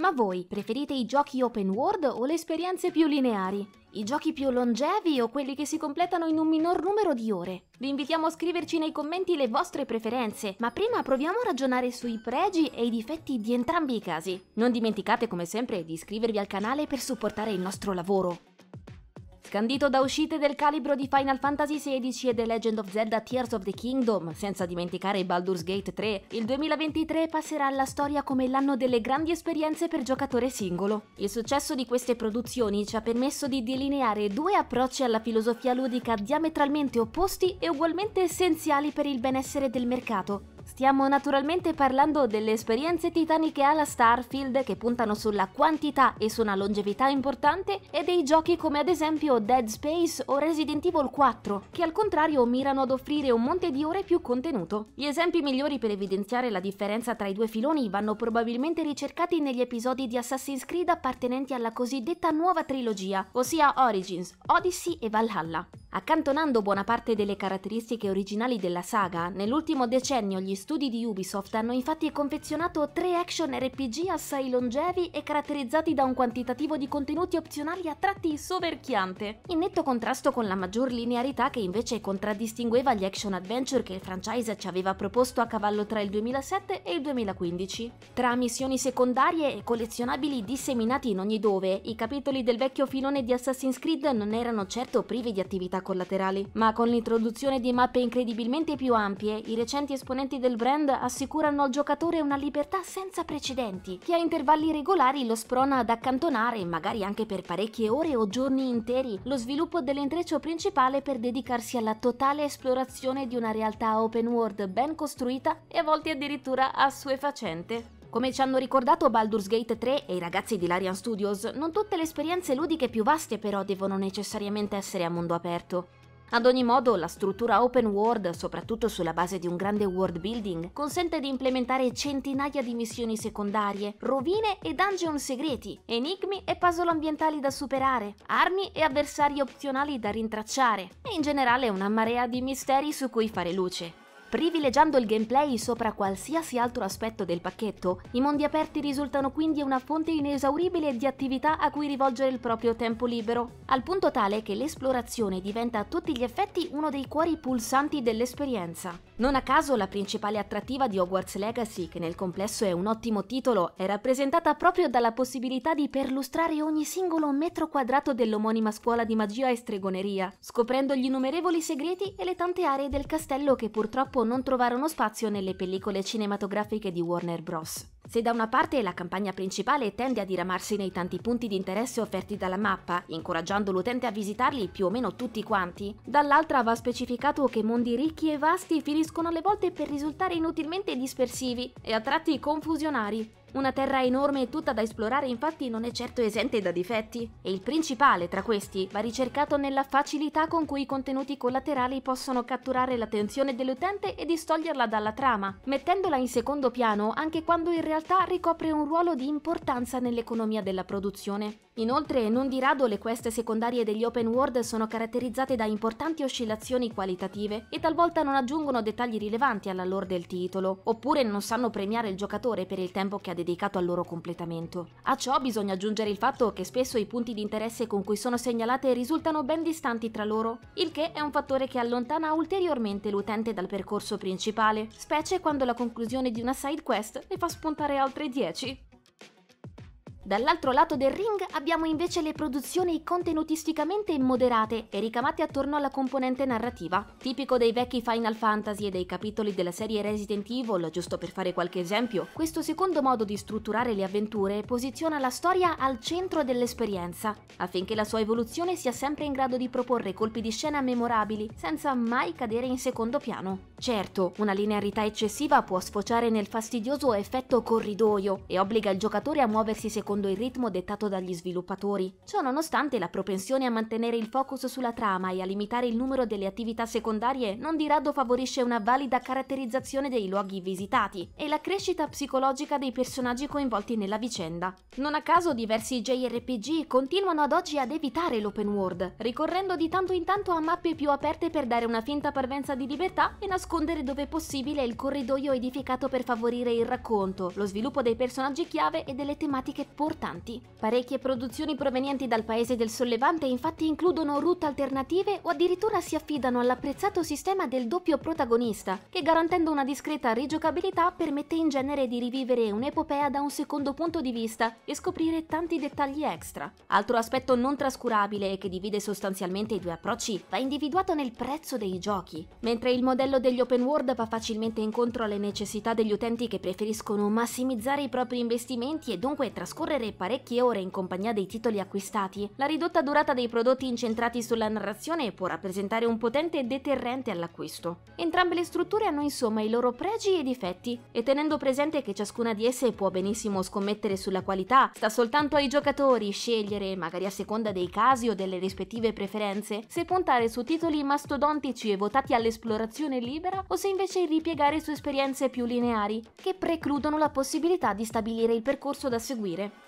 Ma voi preferite i giochi open world o le esperienze più lineari? I giochi più longevi o quelli che si completano in un minor numero di ore? Vi invitiamo a scriverci nei commenti le vostre preferenze, ma prima proviamo a ragionare sui pregi e i difetti di entrambi i casi. Non dimenticate come sempre di iscrivervi al canale per supportare il nostro lavoro. Scandito da uscite del calibro di Final Fantasy XVI e The Legend of Zelda Tears of the Kingdom, senza dimenticare Baldur's Gate 3, il 2023 passerà alla storia come l'anno delle grandi esperienze per giocatore singolo. Il successo di queste produzioni ci ha permesso di delineare due approcci alla filosofia ludica diametralmente opposti e ugualmente essenziali per il benessere del mercato. Stiamo naturalmente parlando delle esperienze titaniche alla Starfield che puntano sulla quantità e su una longevità importante e dei giochi come ad esempio Dead Space o Resident Evil 4 che al contrario mirano ad offrire un monte di ore più contenuto. Gli esempi migliori per evidenziare la differenza tra i due filoni vanno probabilmente ricercati negli episodi di Assassin's Creed appartenenti alla cosiddetta nuova trilogia, ossia Origins, Odyssey e Valhalla. Accantonando buona parte delle caratteristiche originali della saga, nell'ultimo decennio gli studi di Ubisoft hanno infatti confezionato 3 action RPG assai longevi e caratterizzati da un quantitativo di contenuti opzionali a tratti soverchiante, in netto contrasto con la maggior linearità che invece contraddistingueva gli action adventure che il franchise ci aveva proposto a cavallo tra il 2007 e il 2015. Tra missioni secondarie e collezionabili disseminati in ogni dove, i capitoli del vecchio filone di Assassin's Creed non erano certo privi di attività collaterali, ma con l'introduzione di mappe incredibilmente più ampie, i recenti esponenti del brand assicurano al giocatore una libertà senza precedenti, che a intervalli regolari lo sprona ad accantonare, magari anche per parecchie ore o giorni interi, lo sviluppo dell'intreccio principale per dedicarsi alla totale esplorazione di una realtà open world ben costruita e a volte addirittura assuefacente. Come ci hanno ricordato Baldur's Gate 3 e i ragazzi di Larian Studios, non tutte le esperienze ludiche più vaste però devono necessariamente essere a mondo aperto. Ad ogni modo, la struttura open world, soprattutto sulla base di un grande world building, consente di implementare centinaia di missioni secondarie, rovine e dungeon segreti, enigmi e puzzle ambientali da superare, armi e avversari opzionali da rintracciare, e in generale una marea di misteri su cui fare luce. Privilegiando il gameplay sopra qualsiasi altro aspetto del pacchetto, i mondi aperti risultano quindi una fonte inesauribile di attività a cui rivolgere il proprio tempo libero, al punto tale che l'esplorazione diventa a tutti gli effetti uno dei cuori pulsanti dell'esperienza. Non a caso la principale attrattiva di Hogwarts Legacy, che nel complesso è un ottimo titolo, è rappresentata proprio dalla possibilità di perlustrare ogni singolo metro quadrato dell'omonima scuola di magia e stregoneria, scoprendo gli innumerevoli segreti e le tante aree del castello che purtroppo non trovarono spazio nelle pellicole cinematografiche di Warner Bros. Se da una parte la campagna principale tende a diramarsi nei tanti punti di interesse offerti dalla mappa, incoraggiando l'utente a visitarli più o meno tutti quanti, dall'altra va specificato che mondi ricchi e vasti finiscono alle volte per risultare inutilmente dispersivi e a tratti confusionari. Una terra enorme e tutta da esplorare infatti non è certo esente da difetti, e il principale tra questi va ricercato nella facilità con cui i contenuti collaterali possono catturare l'attenzione dell'utente e distoglierla dalla trama, mettendola in secondo piano anche quando in realtà ricopre un ruolo di importanza nell'economia della produzione. Inoltre, non di rado le quest secondarie degli open world sono caratterizzate da importanti oscillazioni qualitative e talvolta non aggiungono dettagli rilevanti alla lore del titolo, oppure non sanno premiare il giocatore per il tempo che ha dedicato al loro completamento. A ciò bisogna aggiungere il fatto che spesso i punti di interesse con cui sono segnalate risultano ben distanti tra loro, il che è un fattore che allontana ulteriormente l'utente dal percorso principale, specie quando la conclusione di una side quest ne fa spuntare altre 10. Dall'altro lato del ring abbiamo invece le produzioni contenutisticamente moderate e ricamate attorno alla componente narrativa, tipico dei vecchi Final Fantasy e dei capitoli della serie Resident Evil, giusto per fare qualche esempio. Questo secondo modo di strutturare le avventure posiziona la storia al centro dell'esperienza, affinché la sua evoluzione sia sempre in grado di proporre colpi di scena memorabili, senza mai cadere in secondo piano. Certo, una linearità eccessiva può sfociare nel fastidioso effetto corridoio e obbliga il giocatore a muoversi secondo secondo il ritmo dettato dagli sviluppatori. Ciò nonostante, la propensione a mantenere il focus sulla trama e a limitare il numero delle attività secondarie non di rado favorisce una valida caratterizzazione dei luoghi visitati e la crescita psicologica dei personaggi coinvolti nella vicenda. Non a caso diversi JRPG continuano ad oggi ad evitare l'open world, ricorrendo di tanto in tanto a mappe più aperte per dare una finta parvenza di libertà e nascondere dove possibile il corridoio edificato per favorire il racconto, lo sviluppo dei personaggi chiave e delle tematiche portanti. Parecchie produzioni provenienti dal paese del sollevante infatti includono route alternative o addirittura si affidano all'apprezzato sistema del doppio protagonista, che garantendo una discreta rigiocabilità permette in genere di rivivere un'epopea da un secondo punto di vista e scoprire tanti dettagli extra. Altro aspetto non trascurabile e che divide sostanzialmente i due approcci va individuato nel prezzo dei giochi. Mentre il modello degli open world va facilmente incontro alle necessità degli utenti che preferiscono massimizzare i propri investimenti e dunque trascorrere parecchie ore in compagnia dei titoli acquistati, la ridotta durata dei prodotti incentrati sulla narrazione può rappresentare un potente deterrente all'acquisto. Entrambe le strutture hanno insomma i loro pregi e difetti, e tenendo presente che ciascuna di esse può benissimo scommettere sulla qualità, sta soltanto ai giocatori scegliere, magari a seconda dei casi o delle rispettive preferenze, se puntare su titoli mastodontici e votati all'esplorazione libera o se invece ripiegare su esperienze più lineari, che precludono la possibilità di stabilire il percorso da seguire.